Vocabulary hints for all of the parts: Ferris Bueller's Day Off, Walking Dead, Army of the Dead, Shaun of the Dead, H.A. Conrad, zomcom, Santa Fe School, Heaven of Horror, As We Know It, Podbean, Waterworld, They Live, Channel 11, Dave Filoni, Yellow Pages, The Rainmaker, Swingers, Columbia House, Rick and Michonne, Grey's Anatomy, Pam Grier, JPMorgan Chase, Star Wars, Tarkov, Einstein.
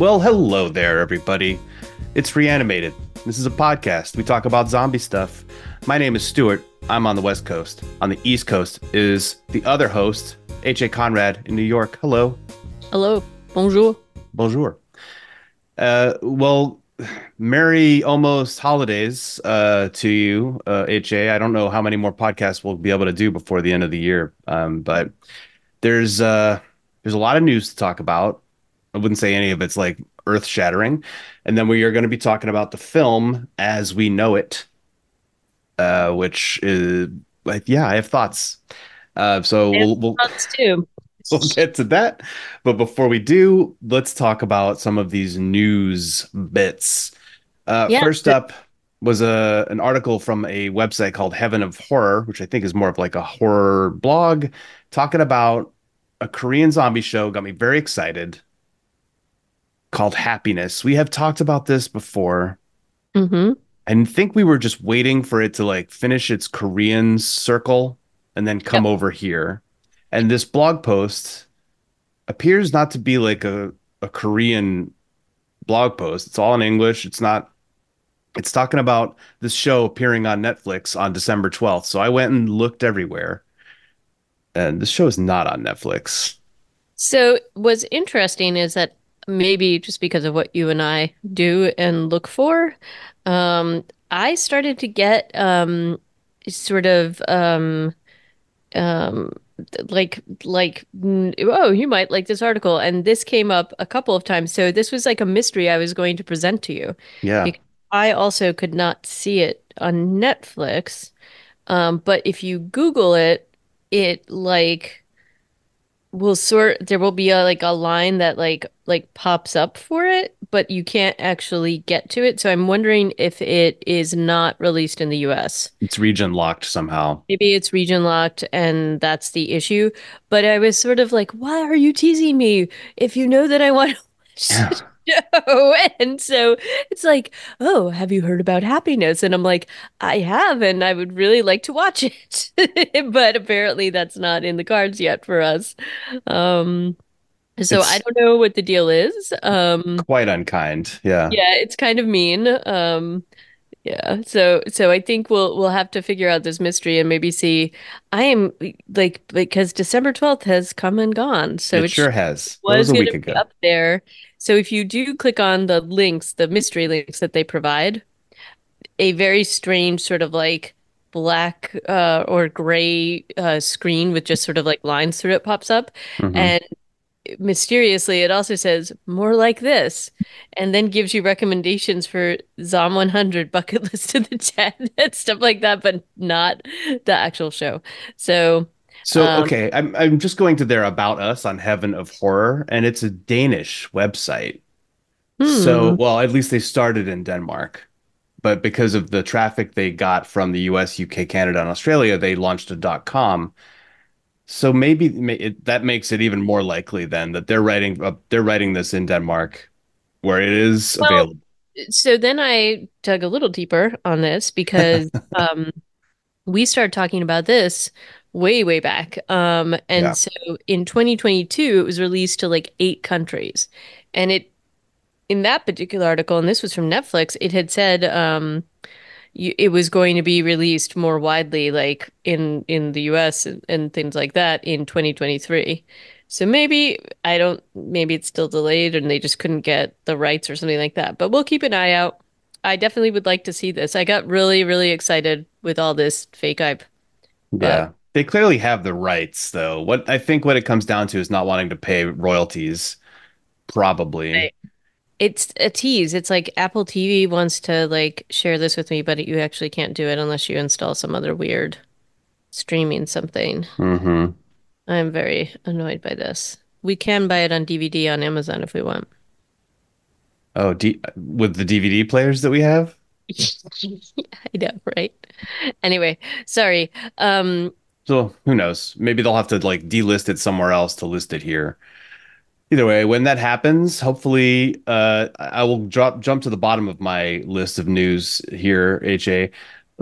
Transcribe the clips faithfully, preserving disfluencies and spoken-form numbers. Well, hello there, everybody. It's Reanimated. This is a podcast. We talk about zombie stuff. My name is Stuart. I'm on the West Coast. On the East Coast is the other host, H A. Conrad in New York. Hello. Hello. Bonjour. Bonjour. Uh, well, merry almost holidays uh, to you, uh, H A. I don't know how many more podcasts we'll be able to do before the end of the year, um, but there's uh, there's a lot of news to talk about. I wouldn't say any of it's like earth-shattering. And then we are going to be talking about the film As We Know It, uh, which is, like, yeah, I have thoughts. Uh, so we'll, we'll, thoughts too. We'll get to that. But before we do, let's talk about some of these news bits. Uh, yeah, first but- up was a, an article from a website called Heaven of Horror, which I think is more of like a horror blog, talking about a Korean zombie show. Got me very excited. Called Happiness. We have talked about this before. Mm-hmm. I think we were just waiting for it to like finish its Korean circle and then come yep. over here. And this blog post appears not to be like a, a Korean blog post. It's all in English. It's not. It's talking about this show appearing on Netflix on December twelfth. So I went and looked everywhere. And this show is not on Netflix. So what's interesting is that maybe just because of what you and I do and look for, um, I started to get um, sort of um, um, like, like, oh, you might like this article. And this came up a couple of times. So this was like a mystery I was going to present to you. Yeah. Because I also could not see it on Netflix. Um, but if you Google it, it like... will sort there will be a, like a line that like like pops up for it, but you can't actually get to it. So I'm wondering if it is not released in the U S. It's region locked somehow. Maybe it's region locked and that's the issue. But I was sort of like, why are you teasing me if you know that I want to watch this show? And so it's like, oh, have you heard about Happiness? And I'm like, I have, and I would really like to watch it. But apparently that's not in the cards yet for us. Um, so it's I don't know what the deal is. Um, quite unkind. Yeah. Yeah. It's kind of mean. Um, yeah. So, so I think we'll, we'll have to figure out this mystery and maybe see. I am like, because December twelfth has come and gone. So it, it sure has. It was, was a week ago. Up there. So if you do click on the links, the mystery links that they provide, a very strange sort of like black uh, or gray uh, screen with just sort of like lines through it pops up. Mm-hmm. And mysteriously, it also says more like this, and then gives you recommendations for ZOM one hundred, Bucket List of the Dead, and stuff like that, but not the actual show. So... So, okay, um, I'm I'm just going to their About Us on Heaven of Horror, and it's a Danish website. Hmm. So, well, at least they started in Denmark. But because of the traffic they got from the U S, U K, Canada, and Australia, they launched a .com. So maybe it, that makes it even more likely then that they're writing uh, they're writing this in Denmark, where it is well, available. So then I dug a little deeper on this because um, we started talking about this way, way back. Um, and yeah. so in twenty twenty-two, it was released to like eight countries. And it, in that particular article, and this was from Netflix, it had said um, you, it was going to be released more widely, like in, in the U S and, and things like that in twenty twenty-three. So maybe, I don't, maybe it's still delayed and they just couldn't get the rights or something like that. But we'll keep an eye out. I definitely would like to see this. I got really, really excited with all this fake hype. Yeah. Uh, They clearly have the rights, though. What I think what it comes down to is not wanting to pay royalties, probably. Right. It's a tease. It's like Apple T V wants to like share this with me, but you actually can't do it unless you install some other weird streaming something. Mm-hmm. I'm very annoyed by this. We can buy it on D V D on Amazon if we want. Oh, D- with the D V D players that we have? I know, right? Anyway, sorry. Um... So who knows? Maybe they'll have to like delist it somewhere else to list it here. Either way, when that happens, hopefully uh, I will drop jump to the bottom of my list of news here, H A.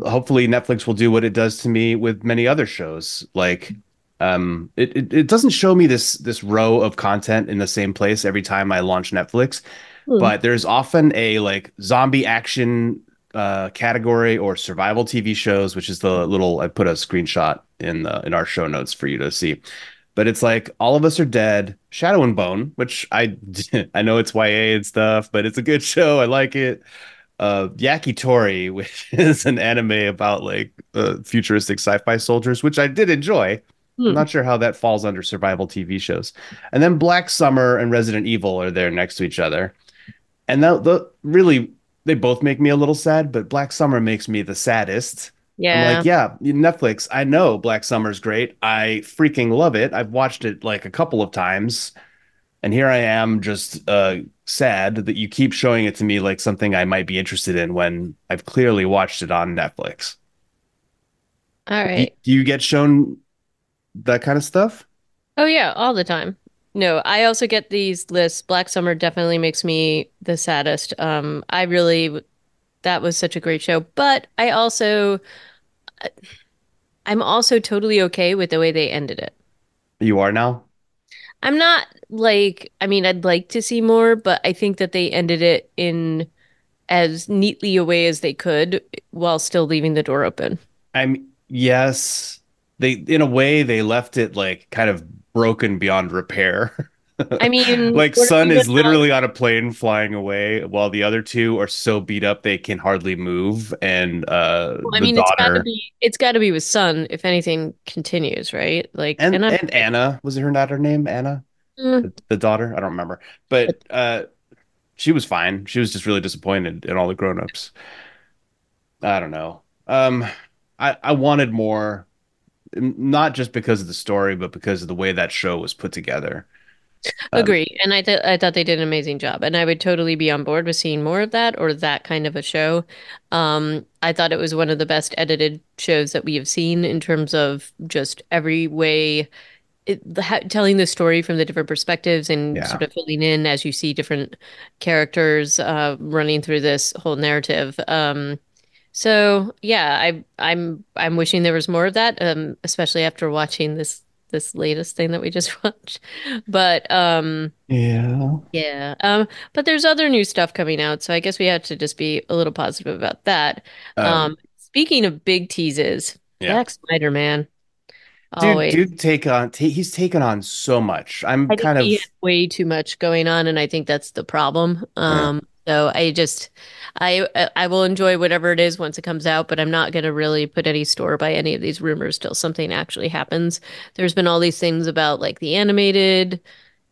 Hopefully Netflix will do what it does to me with many other shows. Like um, it, it it doesn't show me this this row of content in the same place every time I launch Netflix. Ooh. But there's often a like zombie action uh, category or survival T V shows, which is the little, I put a screenshot in the, in our show notes for you to see. But it's like All of Us Are Dead, Shadow and Bone, which I I know it's Y A and stuff, but it's a good show. I like it. Uh, Yakitori, which is an anime about like uh, futuristic sci-fi soldiers, which I did enjoy. Hmm. I'm not sure how that falls under survival T V shows. And then Black Summer and Resident Evil are there next to each other. And that, the, really, they both make me a little sad, but Black Summer makes me the saddest. Yeah. I'm like, yeah, Netflix, I know Black Summer's great. I freaking love it. I've watched it like a couple of times. And here I am just uh, sad that you keep showing it to me like something I might be interested in when I've clearly watched it on Netflix. All right. Do you get shown that kind of stuff? Oh, yeah, all the time. No, I also get these lists. Black Summer definitely makes me the saddest. Um, I really... That was such a great show. But I also... I'm also totally okay with the way they ended it. You are now? I'm not like, I mean, I'd like to see more, but I think that they ended it in as neatly a way as they could while still leaving the door open. I'm, yes. They, in a way, they left it like kind of broken beyond repair. I mean, like Sun is literally on a plane flying away while the other two are so beat up they can hardly move. And uh, well, I mean, daughter... it's got to be it's got to be with Sun if anything continues, right? Like, and, and, and Anna, was it her not her name? Anna, mm. the, the daughter. I don't remember, but uh, she was fine. She was just really disappointed in all the grown-ups. I don't know. Um, I I wanted more, not just because of the story, but because of the way that show was put together. Um, Agree, and I th- I thought they did an amazing job, and I would totally be on board with seeing more of that or that kind of a show. Um, I thought it was one of the best edited shows that we have seen in terms of just every way, it, ha- telling the story from the different perspectives and yeah. sort of filling in as you see different characters uh, running through this whole narrative. Um, so yeah, I I'm I'm wishing there was more of that, um, especially after watching this. This latest thing that we just watched. But um yeah yeah um but there's other new stuff coming out, so I guess we have to just be a little positive about that. um, um speaking of big teases, yeah. Jack Spider-Man, dude, dude take on t- he's taken on so much. I'm I kind of way too much going on, and I think that's the problem. um yeah. so I just I I will enjoy whatever it is once it comes out, but I'm not going to really put any store by any of these rumors till something actually happens. There's been all these things about like the animated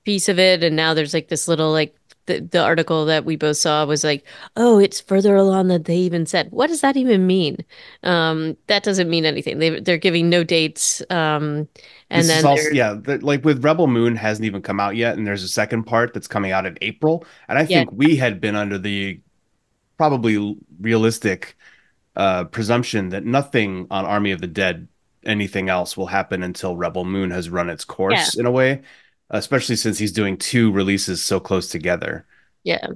piece of it, and now there's like this little like the, the article that we both saw was like, oh, it's further along than they even said. What does that even mean? Um, that doesn't mean anything. They they're giving no dates. Um, and this then is also, yeah, like with Rebel Moon hasn't even come out yet, and there's a second part that's coming out in April, and I think yeah. we had been under the probably realistic uh, presumption that nothing on Army of the Dead, anything else will happen until Rebel Moon has run its course yeah. in a way, especially since he's doing two releases so close together. Yeah.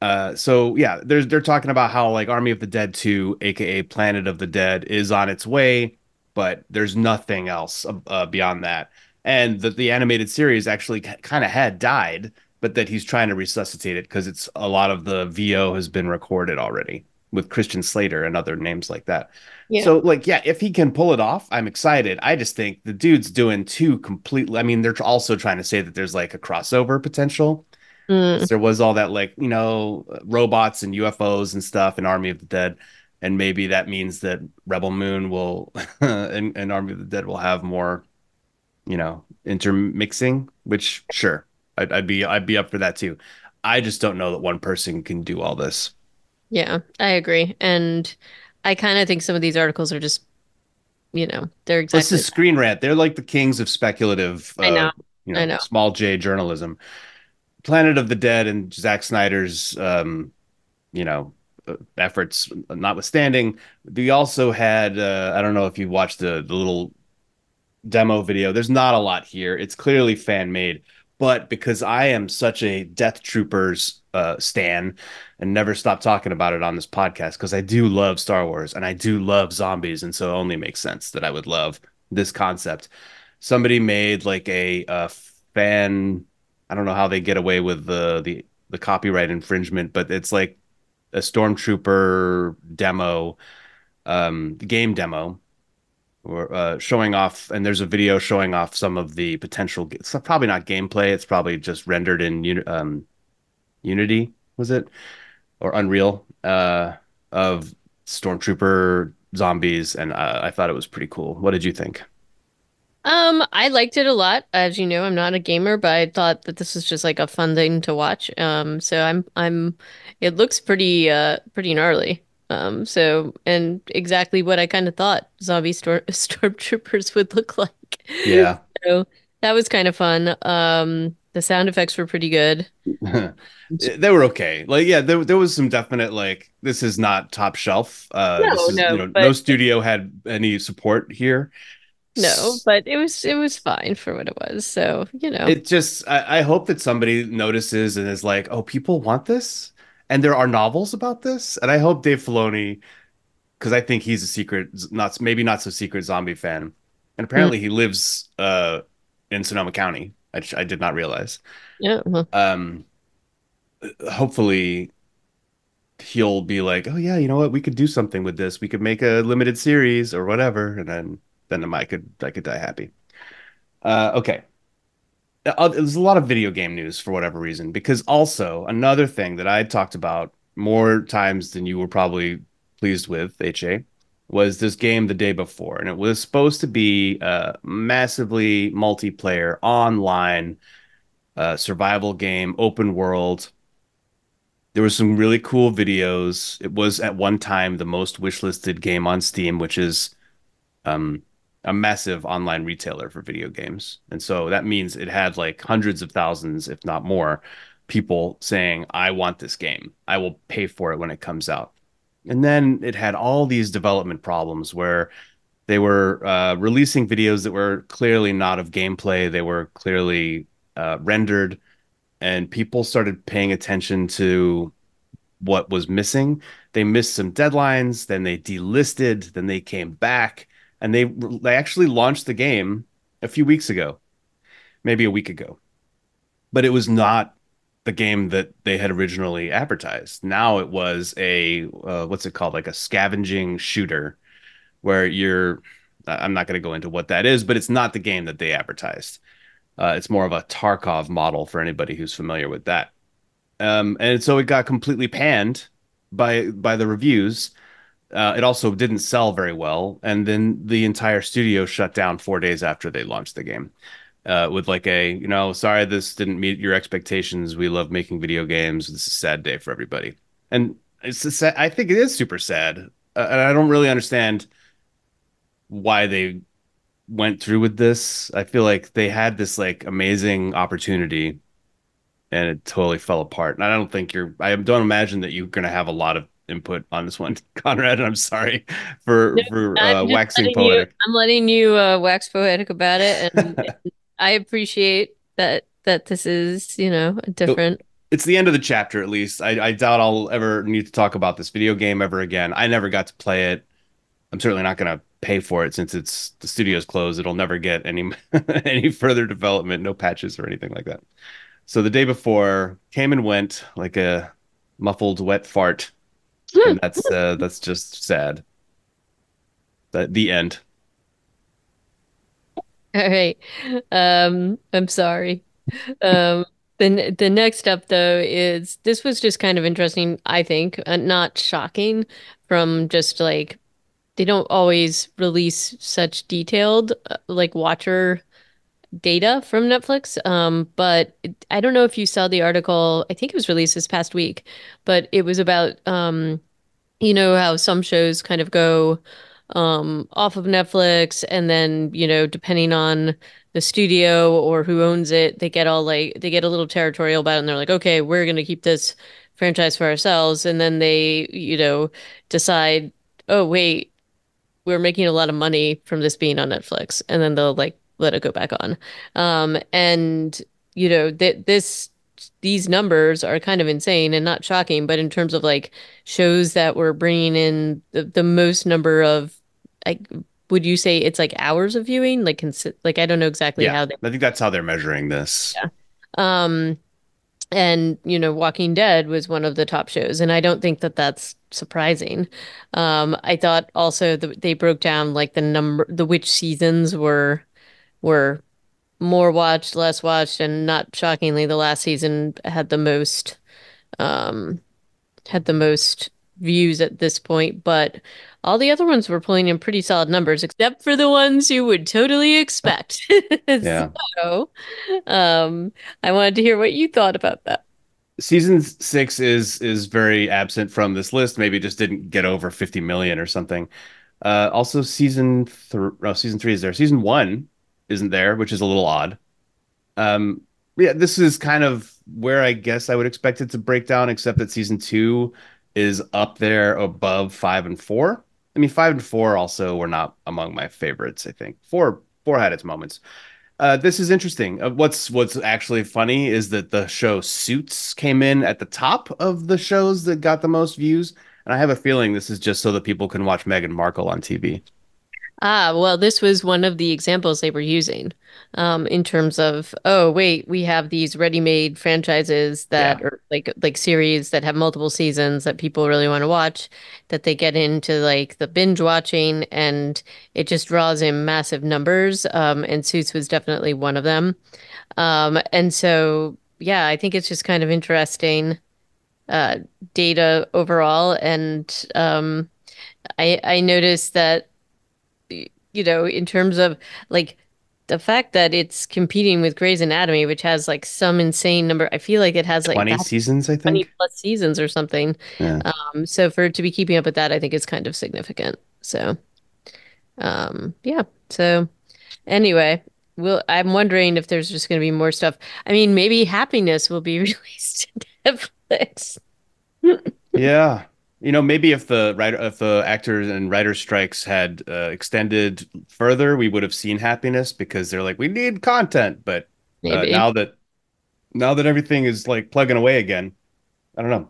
Uh, so yeah, they're, they're talking about how like Army of the Dead two, A K A Planet of the Dead, is on its way, but there's nothing else uh, beyond that. And that the animated series actually c- kind of had died, but that he's trying to resuscitate it because it's a lot of the V O has been recorded already with Christian Slater and other names like that. Yeah. So like, yeah, if he can pull it off, I'm excited. I just think the dude's doing two completely. I mean, they're also trying to say that there's like a crossover potential. Mm. There was all that, like, you know, robots and U F Os and stuff in Army of the Dead. And maybe that means that Rebel Moon will and, and Army of the Dead will have more, you know, intermixing, which sure. I'd, I'd be I'd be up for that too. I just don't know that one person can do all this. Yeah, I agree, and I kind of think some of these articles are just, you know, they're exactly. This is Screen Rant. They're like the kings of speculative. Uh, I know. You know, I know. Small J journalism. Planet of the Dead and Zack Snyder's, um, you know, efforts notwithstanding, we also had. Uh, I don't know if you watched the the little demo video. There's not a lot here. It's clearly fan made. But because I am such a Death Troopers uh, stan and never stop talking about it on this podcast, because I do love Star Wars and I do love zombies. And so it only makes sense that I would love this concept. Somebody made like a, a fan. I don't know how they get away with the, the the copyright infringement, but it's like a stormtrooper demo, um, game demo, or uh, showing off. And there's a video showing off some of the potential. It's probably not gameplay. It's probably just rendered in um, Unity, was it, or Unreal, uh, of stormtrooper zombies. And uh, I thought it was pretty cool. What did you think? Um, I liked it a lot. As you know, I'm not a gamer, but I thought that this was just like a fun thing to watch. Um, so I'm, I'm, it looks pretty, uh, pretty gnarly. Um, so, and exactly what I kind of thought zombie storm stormtroopers would look like. Yeah. So that was kind of fun. Um, the sound effects were pretty good. They were okay. Like, yeah, there, there was some definite, like, this is not top shelf. Uh, no, this is, no, you know, but... no studio had any support here. No, but it was it was fine for what it was. So, you know, it just I, I hope that somebody notices and is like, oh, people want this. And there are novels about this. And I hope Dave Filoni, because I think he's a secret, not maybe not so secret zombie fan. And apparently mm. he lives uh, in Sonoma County. I, I did not realize. Yeah. Well. Um. Hopefully he'll be like, oh, yeah, you know what? We could do something with this. We could make a limited series or whatever. And then. Then I could I could die happy. Uh, okay, uh, there's a lot of video game news for whatever reason, because also another thing that I talked about more times than you were probably pleased with, H A, was this game The Day Before, and it was supposed to be a massively multiplayer online uh, survival game, open world. There were some really cool videos. It was at one time the most wishlisted game on Steam, which is um. a massive online retailer for video games. And so that means it had like hundreds of thousands, if not more, people saying, I want this game. I will pay for it when it comes out. And then it had all these development problems where they were uh, releasing videos that were clearly not of gameplay. They were clearly uh, rendered, and people started paying attention to what was missing. They missed some deadlines, then they delisted, then they came back. And they they actually launched the game a few weeks ago, maybe a week ago. But it was not the game that they had originally advertised. Now it was a, uh, what's it called? Like a scavenging shooter where you're, I'm not going to go into what that is, but it's not the game that they advertised. Uh, it's more of a Tarkov model for anybody who's familiar with that. Um, and so it got completely panned by by the reviews. Uh, it also didn't sell very well, and then the entire studio shut down four days after they launched the game uh, with like a, you know, sorry, this didn't meet your expectations. We love making video games. This is a sad day for everybody. And it's a sad, I think it is super sad. Uh, and I don't really understand why they went through with this. I feel like they had this like amazing opportunity and it totally fell apart. And I don't think you're, I don't imagine that you're going to have a lot of input on this one, Conrad. I'm sorry for no, for uh, waxing poetic. You, I'm letting you uh, wax poetic about it, and, and I appreciate that that this is, you know, a different. It's the end of the chapter, at least. I, I doubt I'll ever need to talk about this video game ever again. I never got to play it. I'm certainly not going to pay for it since it's the studio's closed. It'll never get any any further development, no patches or anything like that. So The Day Before came and went like a muffled wet fart. And that's uh, that's just sad. The, the end. All right. Um, I'm sorry. Um, the the next up though is this was just kind of interesting. I think uh, not shocking from just like they don't always release such detailed uh, like watcher data from Netflix. Um, but it, I don't know if you saw the article. I think it was released this past week, but it was about. Um, You know how some shows kind of go um, off of Netflix, and then, you know, depending on the studio or who owns it, they get all like they get a little territorial about it, and they're like, okay, we're going to keep this franchise for ourselves. And then they, you know, decide, oh, wait, we're making a lot of money from this being on Netflix. And then they'll like let it go back on. Um, and, you know, th- this. These numbers are kind of insane and not shocking, but in terms of like shows that were bringing in the, the most number of, like, would you say it's like hours of viewing? Like, consi- like I don't know exactly yeah, how. They- I think that's how they're measuring this. Yeah. Um, And, you know, Walking Dead was one of the top shows. And I don't think that that's surprising. Um, I thought also that they broke down like the number, the which seasons were were more watched, less watched. And not shockingly, the last season had the most um, had the most views at this point. But all the other ones were pulling in pretty solid numbers, except for the ones you would totally expect. Yeah. So, um, I wanted to hear what you thought about that. Season six is is very absent from this list. Maybe it just didn't get over fifty million or something. Uh, also, season th- oh, season three is there. Season one isn't there, which is a little odd. Um, yeah, this is kind of where I guess I would expect it to break down, except that season two is up there above five and four. I mean, five and four also were not among my favorites, I think. Four four had its moments. Uh, this is interesting. Uh, what's what's actually funny is that the show Suits came in at the top of the shows that got the most views. And I have a feeling this is just so that people can watch Meghan Markle on T V. Ah, well, this was one of the examples they were using um, in terms of, oh, wait, we have these ready-made franchises that yeah. are like like series that have multiple seasons that people really want to watch, that they get into like the binge watching, and it just draws in massive numbers. Um, and Suits was definitely one of them. Um, and so, yeah, I think it's just kind of interesting uh, data overall. And um, I, I noticed that, you know, in terms of like the fact that it's competing with Grey's Anatomy, which has like some insane number. I feel like it has like twenty seasons, I think, twenty plus seasons or something. Yeah. Um, so for it to be keeping up with that, I think it's kind of significant. So, um, yeah. So anyway, we'll, I'm wondering if there's just going to be more stuff. I mean, maybe Happiness will be released to Netflix. Yeah. You know, maybe if the writer, if the actors and writers strikes had uh, extended further, we would have seen Happiness, because they're like, we need content. But uh, now that now that everything is like plugging away again, I don't know.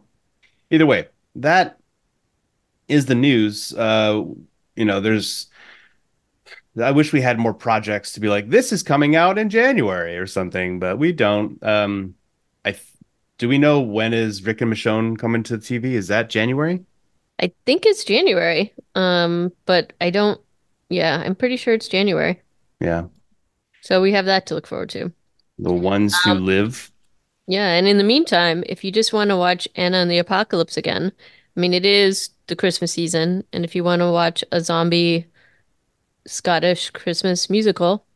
Either way, that is the news. Uh, you know, there's. I wish we had more projects to be like, this is coming out in January or something, but we don't. Um, I. Th- Do we know when is Rick and Michonne coming to the T V? Is that January? I think it's January, um, but I don't. Yeah, I'm pretty sure it's January. Yeah. So we have that to look forward to. The ones who um, live. Yeah, and in the meantime, if you just want to watch Anna and the Apocalypse again, I mean, it is the Christmas season, and if you want to watch a zombie Scottish Christmas musical,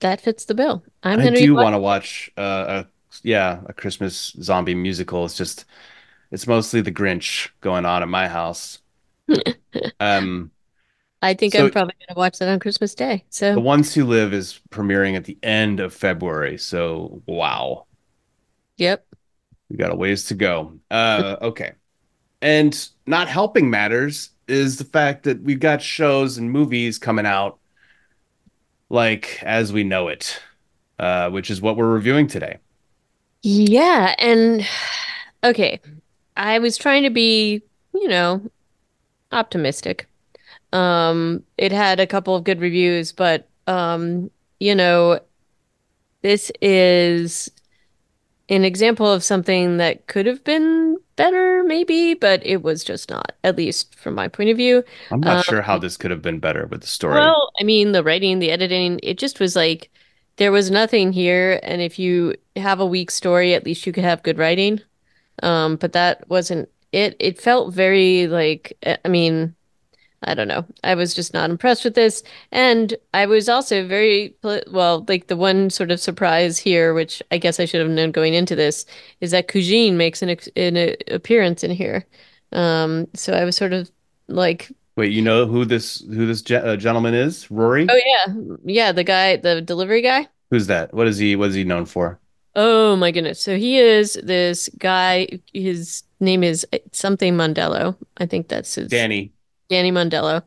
that fits the bill. I'm gonna. I do want to watch uh, a. Yeah, a Christmas zombie musical. It's just, it's mostly the Grinch going on at my house. um, I think so, I'm probably going to watch that on Christmas Day. So The Ones Who Live is premiering at the end of February. So, wow. Yep. We got a ways to go. Uh, okay. And not helping matters is the fact that we've got shows and movies coming out like As We Know It, uh, which is what we're reviewing today. Yeah, and okay, I was trying to be, you know, optimistic. Um, it had a couple of good reviews, but, um, you know, this is an example of something that could have been better, maybe, but it was just not, at least from my point of view. I'm not um, sure how this could have been better with the story. Well, I mean, the writing, the editing, it just was like, there was nothing here, and if you have a weak story, at least you could have good writing. Um, but that wasn't it. It felt very like, I mean, I don't know. I was just not impressed with this. And I was also very, well, like the one sort of surprise here, which I guess I should have known going into this, is that Cugine makes an, an appearance in here. Um, so I was sort of like... Wait, you know who this who this ge- uh, gentleman is? Rory? Oh yeah, yeah, the guy, the delivery guy. Who's that? What is he? What is he known for? Oh my goodness! So he is this guy. His name is something Mondello. I think that's his. Danny. Danny Mondello,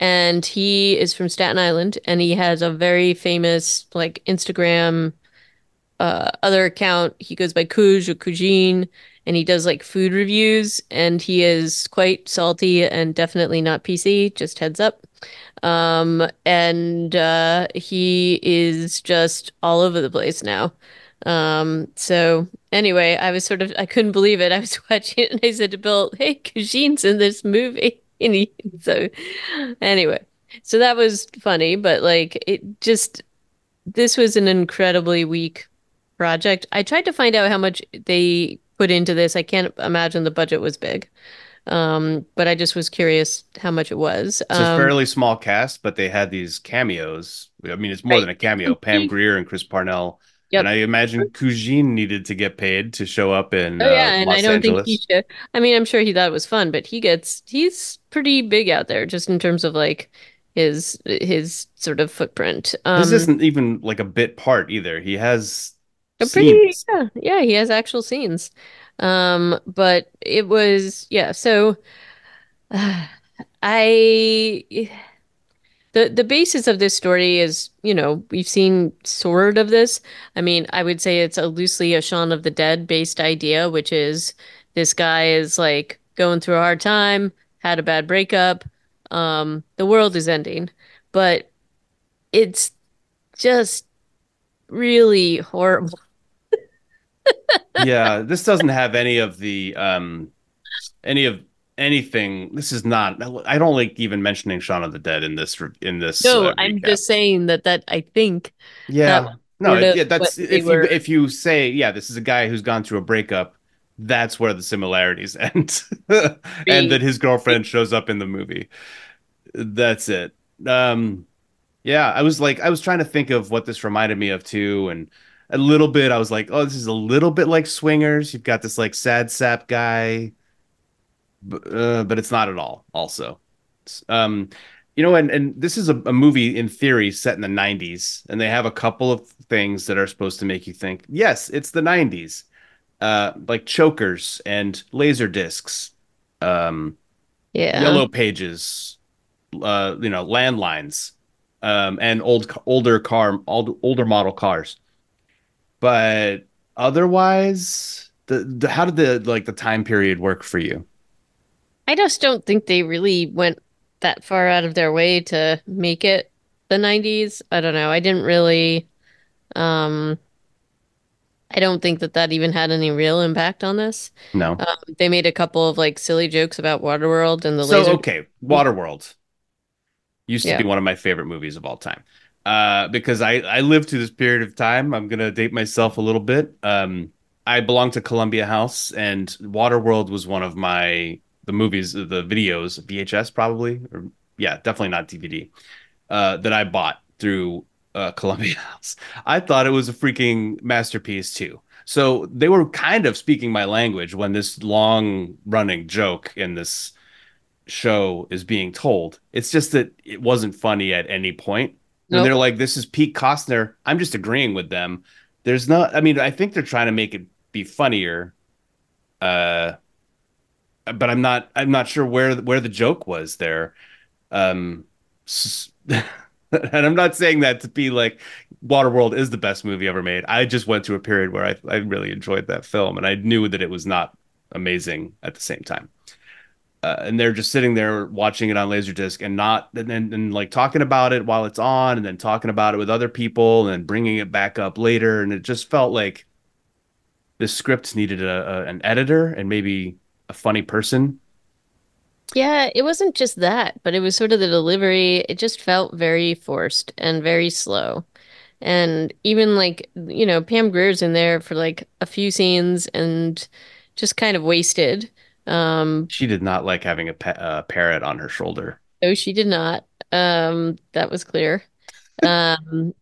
and he is from Staten Island, and he has a very famous like Instagram, uh, other account. He goes by Cuj or Cugine. And he does like food reviews, and he is quite salty and definitely not P C, just heads up. Um, and uh, he is just all over the place now. Um, so Anyway, I was sort of, I couldn't believe it. I was watching it and I said to Bill, hey, Cugine's in this movie. And he, so anyway, so that was funny, but like it just, this was an incredibly weak project. I tried to find out how much they put into this. I can't imagine the budget was big. Um, but I just was curious how much it was. So it's a um, fairly small cast, but they had these cameos. I mean, it's more right. than a cameo. Pam Grier and Chris Parnell. Yep. And I imagine Cugine needed to get paid to show up in oh, yeah, uh, and Los I don't Angeles. Think he should. I mean, I'm sure he thought it was fun, but he gets he's pretty big out there just in terms of like his his sort of footprint. Um, this isn't even like a bit part either. He has pretty scenes. Yeah, yeah, he has actual scenes. Um, but it was yeah. So uh, I. The the basis of this story is, you know, we've seen sort of this. I mean, I would say it's a loosely a Shaun of the Dead based idea, which is this guy is like going through a hard time, had a bad breakup. Um, the world is ending, but it's just really horrible. Yeah, this doesn't have any of the um, any of. Anything. This is not. I don't like even mentioning Shaun of the Dead in this. In this. No, uh, I'm just saying that. That I think. Yeah. That no. It, yeah, that's if you, if you say yeah, this is a guy who's gone through a breakup. That's where the similarities end, and that his girlfriend shows up in the movie. That's it. Um, yeah, I was like, I was trying to think of what this reminded me of too, and a little bit. I was like, oh, this is a little bit like Swingers. You've got this like sad sap guy. Uh, but it's not at all also um you know and and this is a, a movie in theory set in the nineties, and they have a couple of things that are supposed to make you think yes it's the nineties, uh like chokers and laser discs, um yeah Yellow Pages, uh you know landlines, um and old older car old, older model cars, but otherwise the, the how did the like the time period work for you? I just don't think they really went that far out of their way to make it the nineties. I don't know. I didn't really, um, I don't think that that even had any real impact on this. No. Um, they made a couple of like silly jokes about Waterworld and the so, laser. Okay. Waterworld used to yeah. be one of my favorite movies of all time. Uh, because I, I lived through this period of time. I'm going to date myself a little bit. Um, I belong to Columbia House, and Waterworld was one of my the movies, the videos, V H S probably, or yeah, definitely not D V D, uh, that I bought through uh, Columbia House. I thought it was a freaking masterpiece too. So they were kind of speaking my language when this long running joke in this show is being told. It's just that it wasn't funny at any point. Nope. When they're like, this is Pete Costner, I'm just agreeing with them. There's not, I mean, I think they're trying to make it be funnier. Uh, But I'm not. I'm not sure where where the joke was there, um, and I'm not saying that to be like Waterworld is the best movie ever made. I just went through a period where I I really enjoyed that film, and I knew that it was not amazing at the same time. Uh, and they're just sitting there watching it on Laserdisc and not and then and like talking about it while it's on, and then talking about it with other people, and then bringing it back up later. And it just felt like this script needed a, a an editor and maybe a funny person. Yeah, it wasn't just that, but it was sort of the delivery. It just felt very forced and very slow. And even like, you know, Pam Grier's in there for like a few scenes and just kind of wasted. Um, she did not like having a pa- uh, parrot on her shoulder. No, she did not. Um, that was clear. Um,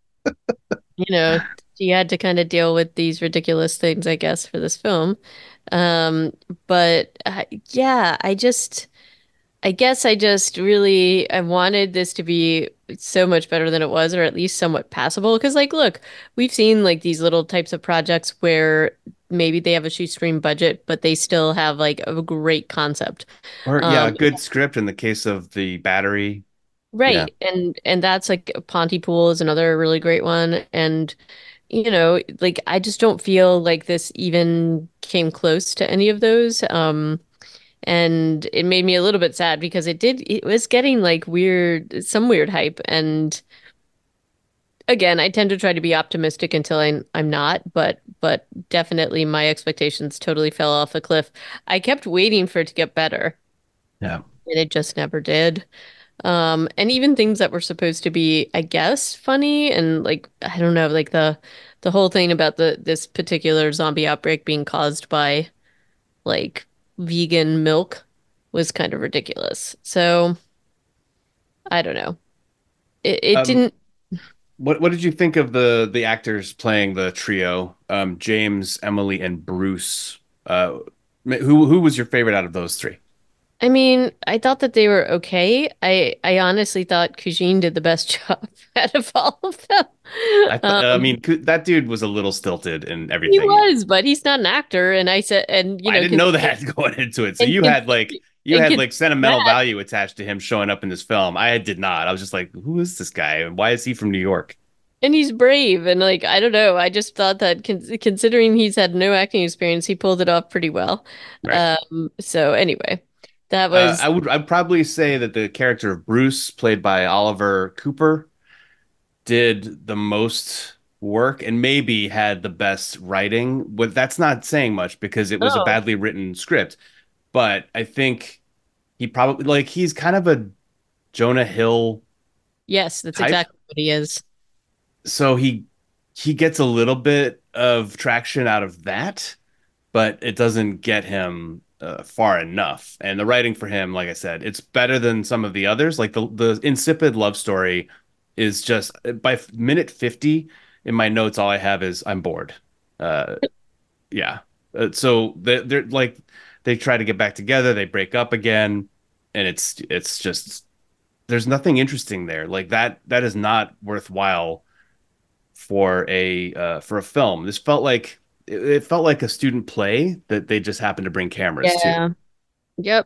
you know, she had to kind of deal with these ridiculous things, I guess, for this film. Um, but uh, yeah, I just, I guess I just really, I wanted this to be so much better than it was, or at least somewhat passable. Cause like, look, we've seen like these little types of projects where maybe they have a shoestring budget, but they still have like a great concept. Or yeah, um, a good script in the case of The Battery. Right. Yeah. And, and that's like Pontypool is another really great one. And, you know, like, I just don't feel like this even came close to any of those. Um, and it made me a little bit sad because it did, it was getting like weird, some weird hype. And again, I tend to try to be optimistic until I, I'm not, but but definitely my expectations totally fell off a cliff. I kept waiting for it to get better. Yeah. And it just never did. Um, and even things that were supposed to be, I guess, funny and like, I don't know, like the the whole thing about the this particular zombie outbreak being caused by like vegan milk was kind of ridiculous. So I don't know. It, it um, didn't. What What did you think of the the actors playing the trio, um, James, Emily, and Bruce? Uh, who Who was your favorite out of those three? I mean, I thought that they were okay. I, I honestly thought Cugine did the best job out of all of them. I, th- um, I mean, that dude was a little stilted and everything. He was, but he's not an actor. And I said, and you know, I didn't know that going into it. So and, you had like you had like sentimental that. value attached to him showing up in this film. I did not. I was just like, who is this guy? And why is he from New York? And he's brave. And like, I don't know. I just thought that con- considering he's had no acting experience, he pulled it off pretty well. Right. Um, so anyway. That was. Uh, I would. I'd probably say that the character of Bruce, played by Oliver Cooper, did the most work and maybe had the best writing. But that's not saying much because it was oh. a badly written script. But I think he probably like he's kind of a Jonah Hill. Yes, that's type. Exactly what he is. So he he gets a little bit of traction out of that, but it doesn't get him. Uh, far enough. And the writing for him, like I said, it's better than some of the others. Like the the insipid love story is just by minute fifty in my notes, all I have is I'm bored. Uh, yeah. Uh, so they're, they're like, they try to get back together. They break up again. And it's, it's just, there's nothing interesting there. Like that, that is not worthwhile for a, uh, for a film. This felt like It felt like a student play that they just happened to bring cameras yeah. to. Yep.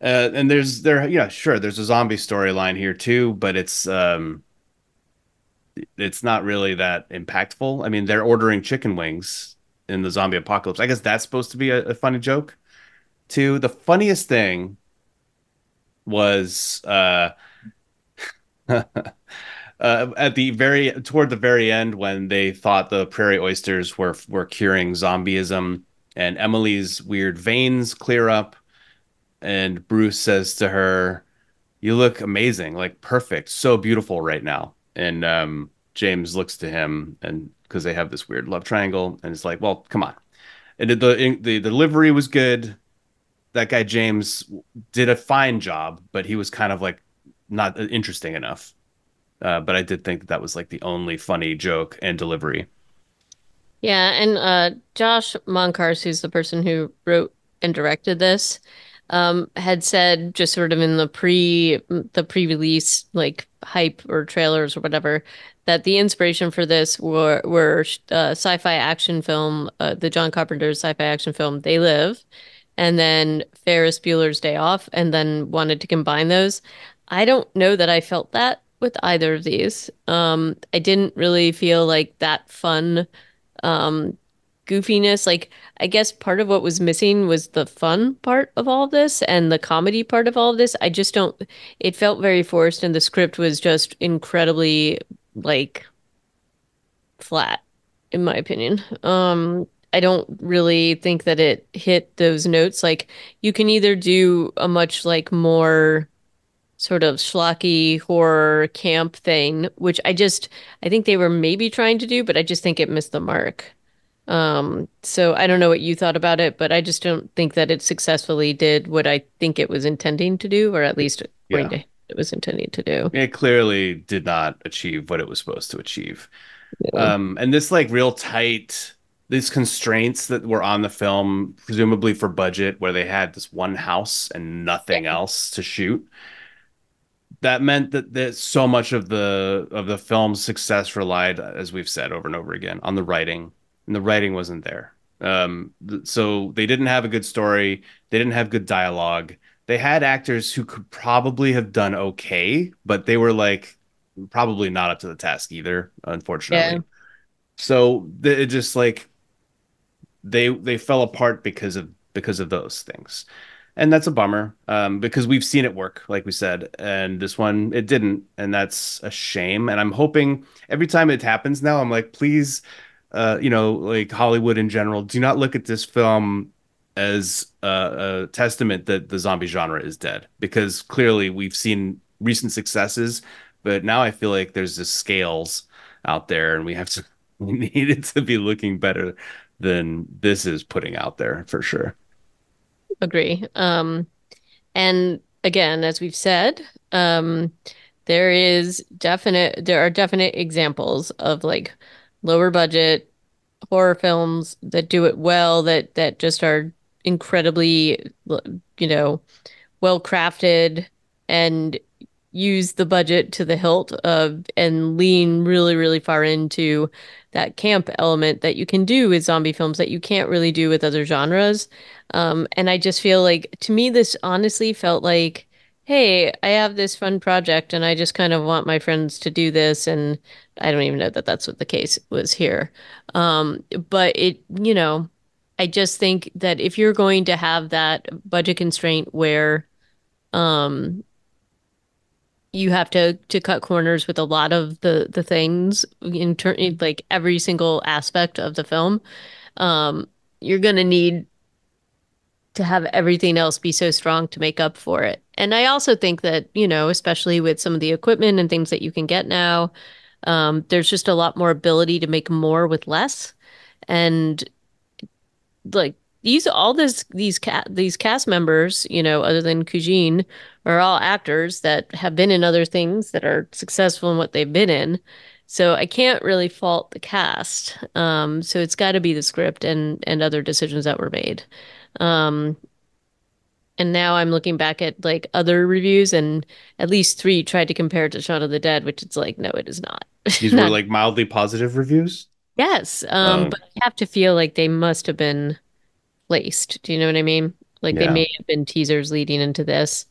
Uh, and there's there, yeah, sure. There's a zombie storyline here too, but it's um, it's not really that impactful. I mean, they're ordering chicken wings in the zombie apocalypse. I guess that's supposed to be a, a funny joke too. The funniest thing was uh, Uh, at the very toward the very end, when they thought the prairie oysters were were curing zombieism, and Emily's weird veins clear up, and Bruce says to her, "You look amazing, like perfect, so beautiful right now." And um, James looks to him, and because they have this weird love triangle, and it's like, "Well, come on." And the the delivery was good. That guy James did a fine job, but he was kind of like not interesting enough. Uh, but I did think that, that was like the only funny joke and delivery. Yeah, and uh, Josh Moncars, who's the person who wrote and directed this, um, had said just sort of in the pre the pre-release like hype or trailers or whatever that the inspiration for this were were uh, sci-fi action film, uh, the John Carpenter's sci-fi action film They Live, and then Ferris Bueller's Day Off, and then wanted to combine those. I don't know that I felt that with either of these. Um, I didn't really feel like that fun um, goofiness. Like, I guess part of what was missing was the fun part of all of this and the comedy part of all of this. I just don't, it felt very forced, and the script was just incredibly, like, flat, in my opinion. Um, I don't really think that it hit those notes. Like, you can either do a much, like, more sort of schlocky horror camp thing, which I just, I think they were maybe trying to do, but I just think it missed the mark. Um, so I don't know what you thought about it, but I just don't think that it successfully did what I think it was intending to do, or at least yeah. to, it was intending to do. It clearly did not achieve what it was supposed to achieve. Yeah. Um, and this like real tight, these constraints that were on the film, presumably for budget, where they had this one house and nothing yeah. else to shoot. That meant that, that so much of the of the film's success relied, as we've said over and over again, on the writing, and the writing wasn't there. Um, th- so they didn't have a good story. They didn't have good dialogue. They had actors who could probably have done okay, but they were like probably not up to the task either, unfortunately. Yeah. So th- it just like they they fell apart because of because of those things. And that's a bummer, um, because we've seen it work, like we said, and this one, it didn't. And that's a shame. And I'm hoping every time it happens now, I'm like, please, uh, you know, like Hollywood in general, do not look at this film as a, a testament that the zombie genre is dead, because clearly we've seen recent successes, but now I feel like there's just scales out there and we have to, we need it to be looking better than this is putting out there for sure. Agree. Um, and again, as we've said, um, there is definite, there are definite examples of like lower budget horror films that do it well, that, that just are incredibly, you know, well-crafted and use the budget to the hilt of, and lean really, really far into that camp element that you can do with zombie films that you can't really do with other genres. Um, and I just feel like, to me, this honestly felt like, hey, I have this fun project and I just kind of want my friends to do this. And I don't even know that that's what the case was here. Um, but it, you know, I just think that if you're going to have that budget constraint where um, you have to, to cut corners with a lot of the, the things in ter- like every single aspect of the film, um, you're going to need to have everything else be so strong to make up for it. And I also think that, you know, especially with some of the equipment and things that you can get now, um, there's just a lot more ability to make more with less. And like these, all this, these ca- these cast members, you know, other than Cugine, are all actors that have been in other things that are successful in what they've been in. So I can't really fault the cast. Um, so it's got to be the script and and other decisions that were made. Um, and now I'm looking back at like other reviews, and at least three tried to compare it to Shaun of the Dead, which it's like, no, it is not. These not- were like mildly positive reviews? Yes. Um, um, but I have to feel like they must have been placed. Do you know what I mean? Like yeah. They may have been teasers leading into this,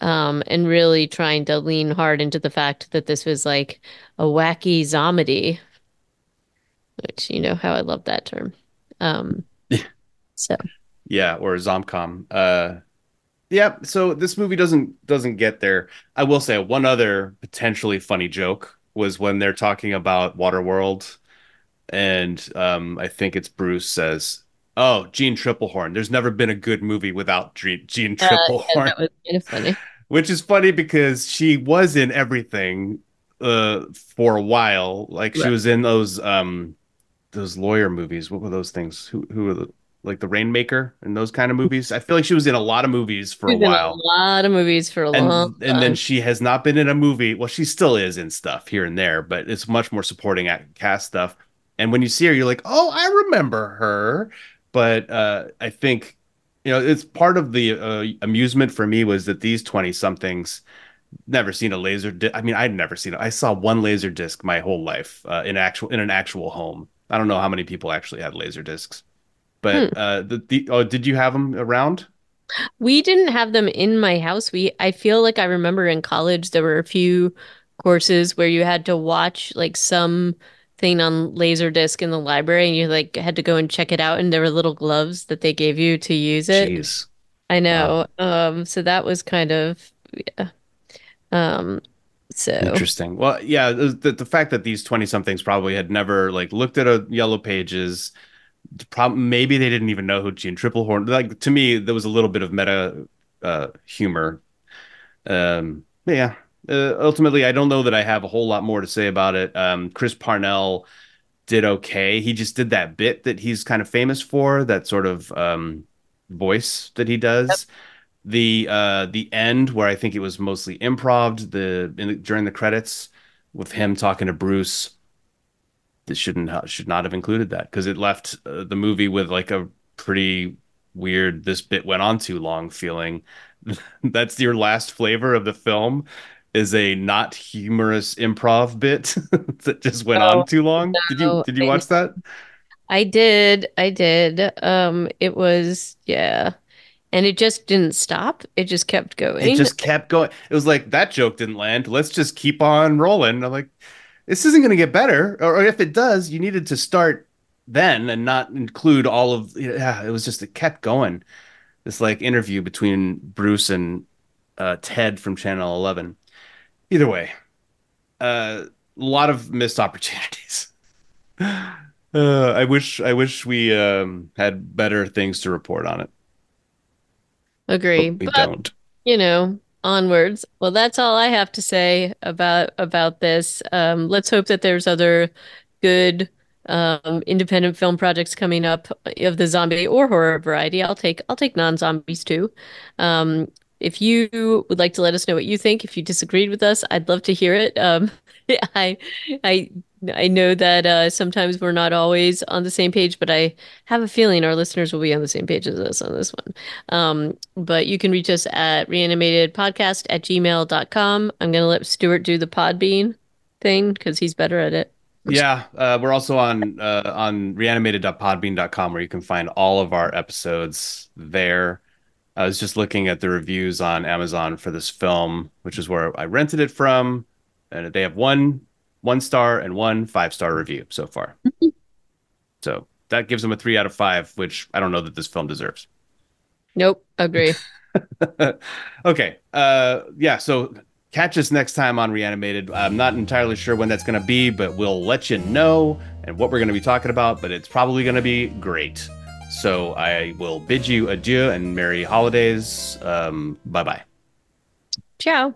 um, and really trying to lean hard into the fact that this was like a wacky zomedy, which you know how I love that term. Um, so. Yeah, or Zomcom. Uh, yeah, so this movie doesn't doesn't get there. I will say one other potentially funny joke was when they're talking about Waterworld, and um, I think it's Bruce says, "Oh, Jeanne Tripplehorn. There's never been a good movie without Jeanne Tripplehorn." Uh, yeah, that was kind of funny. Which is funny because she was in everything uh, for a while. Like right. She was in those um, those lawyer movies. What were those things? Who who were the like the Rainmaker and those kind of movies. I feel like she was in a lot of movies for a while. A lot of movies for a and, long time. And then she has not been in a movie. Well, she still is in stuff here and there, but it's much more supporting cast stuff. And when you see her, you're like, oh, I remember her. But uh, I think, you know, it's part of the uh, amusement for me was that these twenty somethings never seen a laser. Di- I mean, I'd never seen it. I saw one laser disc my whole life uh, in actual in an actual home. I don't know how many people actually had laser discs. But hmm. uh, the, the oh, did you have them around? We didn't have them in my house. We I feel like I remember in college there were a few courses where you had to watch like some thing on Laserdisc in the library, and you like had to go and check it out. And there were little gloves that they gave you to use it. Jeez. I know. Wow. Um, so that was kind of yeah. Um, so interesting. Well, yeah, the the fact that these twenty somethings probably had never like looked at a Yellow Pages. Maybe they didn't even know who Jeanne Tripplehorn. Like to me, there was a little bit of meta uh, humor. Um, but yeah, uh, ultimately, I don't know that I have a whole lot more to say about it. Um, Chris Parnell did okay. He just did that bit that he's kind of famous for, that sort of um, voice that he does. Yep. The uh, the end where I think it was mostly improv. The in, during the credits with him talking to Bruce. It shouldn't should not have included that because it left uh, the movie with like a pretty weird this bit went on too long feeling. That's your last flavor of the film is a not humorous improv bit that just went oh, on too long. No, did you did you watch I, that? I did. I did. Um, it was yeah. And it just didn't stop. It just kept going. It just kept going. It was like that joke didn't land. Let's just keep on rolling. I'm like this isn't going to get better, or if it does, you needed to start then and not include all of. Yeah, it was just it kept going, this like interview between Bruce and uh, Ted from Channel eleven. Either way, a uh, lot of missed opportunities. uh, I wish I wish we um, had better things to report on it. Agree, but we but, don't. You know, onwards. Well, that's all I have to say about about this. Um, let's hope that there's other good um, independent film projects coming up of the zombie or horror variety. I'll take I'll take non-zombies too. Um, if you would like to let us know what you think, if you disagreed with us, I'd love to hear it. Um, I I I know that uh, sometimes we're not always on the same page, but I have a feeling our listeners will be on the same page as us on this one. Um, but you can reach us at reanimatedpodcast at gmail dot com. I'm going to let Stuart do the Podbean thing because he's better at it. Yeah, uh, we're also on uh, on reanimated dot podbean dot com where you can find all of our episodes there. I was just looking at the reviews on Amazon for this film, which is where I rented it from. And they have one one star and one five star review so far. So that gives them a three out of five, which I don't know that this film deserves. Nope. Agree. Okay. Uh, yeah. So catch us next time on Reanimated. I'm not entirely sure when that's going to be, but we'll let you know and what we're going to be talking about, but it's probably going to be great. So I will bid you adieu and merry holidays. Um, bye-bye. Ciao.